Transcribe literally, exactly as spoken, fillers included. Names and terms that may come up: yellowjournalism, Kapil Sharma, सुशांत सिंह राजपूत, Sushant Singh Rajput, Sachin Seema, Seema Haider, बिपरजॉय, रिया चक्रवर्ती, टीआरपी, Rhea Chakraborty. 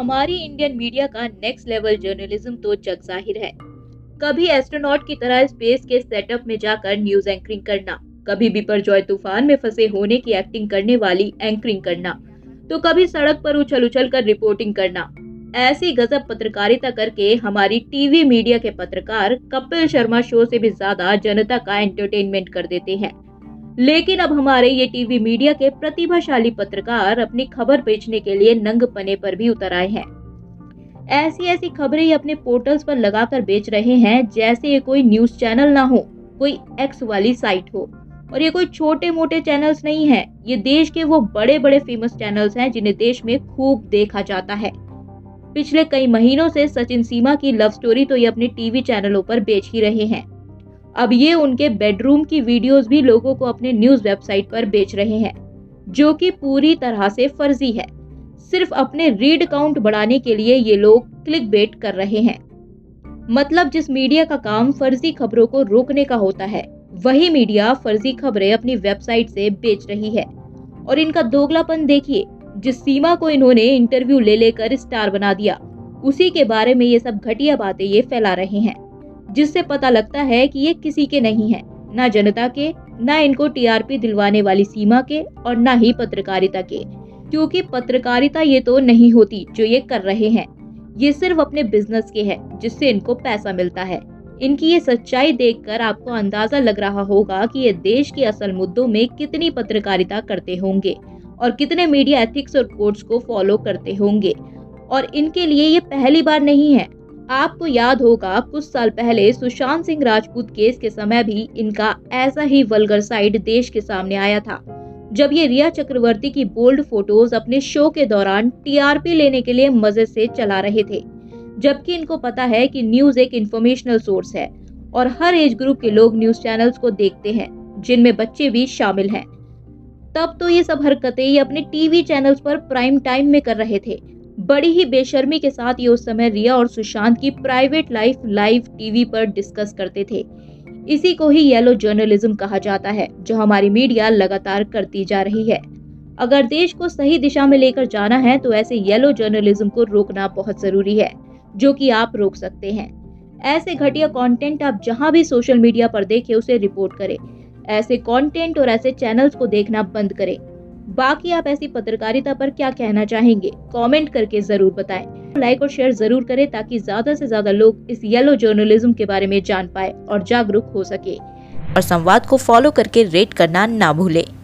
हमारी Indian media का next level journalism तो जग जाहिर है। कभी एस्ट्रोनॉट की तरह स्पेस के सेटअप में जाकर न्यूज एंकरिंग करना, कभी बिपरजॉय तूफान में फंसे होने की एक्टिंग करने वाली एंकरिंग करना, तो कभी सड़क पर उछल उछल कर रिपोर्टिंग करना। ऐसी गजब पत्रकारिता करके हमारी टीवी मीडिया के पत्रकार कपिल शर्मा शो से भी ज्यादा जनता का एंटरटेनमेंट कर देते हैं। लेकिन अब हमारे ये टीवी मीडिया के प्रतिभाशाली पत्रकार अपनी खबर बेचने के लिए नंग पने पर भी उतर आए हैं। ऐसी ऐसी खबरें ये अपने पोर्टल्स पर लगाकर बेच रहे हैं जैसे ये कोई न्यूज चैनल ना हो, कोई एक्स वाली साइट हो। और ये कोई छोटे मोटे चैनल्स नहीं है, ये देश के वो बड़े बड़े फेमस चैनल्स हैं जिन्हें देश में खूब देखा जाता है। पिछले कई महीनों से सचिन सीमा की लव स्टोरी तो ये अपने टीवी चैनलों पर बेच ही रहे हैं, अब ये उनके बेडरूम की वीडियोस भी लोगों को अपने न्यूज़ वेबसाइट पर बेच रहे हैं, जो कि पूरी तरह से फर्जी है। सिर्फ अपने रीड काउंट बढ़ाने के लिए ये लोग क्लिक बेट कर रहे हैं। मतलब जिस मीडिया का काम फर्जी खबरों को रोकने का होता है, वही मीडिया फर्जी खबरें अपनी वेबसाइट से बेच रही है। और इनका दोगलापन देखिए, जिस सीमा को इन्होंने इंटरव्यू ले लेकर स्टार बना दिया, उसी के बारे में ये सब घटिया बातें ये फैला रहे हैं, जिससे पता लगता है कि ये किसी के नहीं है, ना जनता के, ना इनको टीआरपी दिलवाने वाली सीमा के, और ना ही पत्रकारिता के। क्योंकि पत्रकारिता ये तो नहीं होती जो ये कर रहे हैं, ये सिर्फ अपने बिजनेस के है जिससे इनको पैसा मिलता है। इनकी ये सच्चाई देखकर आपको अंदाजा लग रहा होगा कि ये देश के असल मुद्दों में कितनी पत्रकारिता करते होंगे और कितने मीडिया एथिक्स और कोड्स को फॉलो करते होंगे। और इनके लिए ये पहली बार नहीं है। आपको याद होगा कुछ साल पहले सुशांत सिंह राजपूत केस के समय भी इनका ऐसा ही वल्गर साइड देश के सामने आया था, जब ये रिया चक्रवर्ती की बोल्ड फोटोज अपने शो के दौरान टीआरपी लेने के लिए मजे से चला रहे थे, जबकि इनको पता है कि न्यूज एक इंफॉर्मेशनल सोर्स है और हर एज ग्रुप के लोग न्यूज चैनल्स को देखते हैं, जिनमें बच्चे भी शामिल हैं। तब तो ये सब हरकतें ये अपने टीवी चैनल्स पर प्राइम टाइम में कर रहे थे। बड़ी ही बेशर्मी के साथ ये उस समय रिया और सुशांत की प्राइवेट लाइफ लाइव टीवी पर डिस्कस करते थे। इसी को ही येलो जर्नलिज्म कहा जाता है, जो हमारी मीडिया लगातार करती जा रही है। अगर देश को सही दिशा में लेकर जाना है तो ऐसे येलो जर्नलिज्म को रोकना बहुत जरूरी है, जो कि आप रोक सकते हैं। ऐसे घटिया कंटेंट आप जहां भी सोशल मीडिया पर देखें उसे रिपोर्ट करें। ऐसे कंटेंट और ऐसे चैनल्स को देखना बंद करें। बाकी आप ऐसी पत्रकारिता पर क्या कहना चाहेंगे, कमेंट करके जरूर बताएं। लाइक और शेयर जरूर करें ताकि ज्यादा से ज्यादा लोग इस येलो जर्नलिज्म के बारे में जान पाए और जागरूक हो सके। और संवाद को फॉलो करके रेट करना ना भूलें।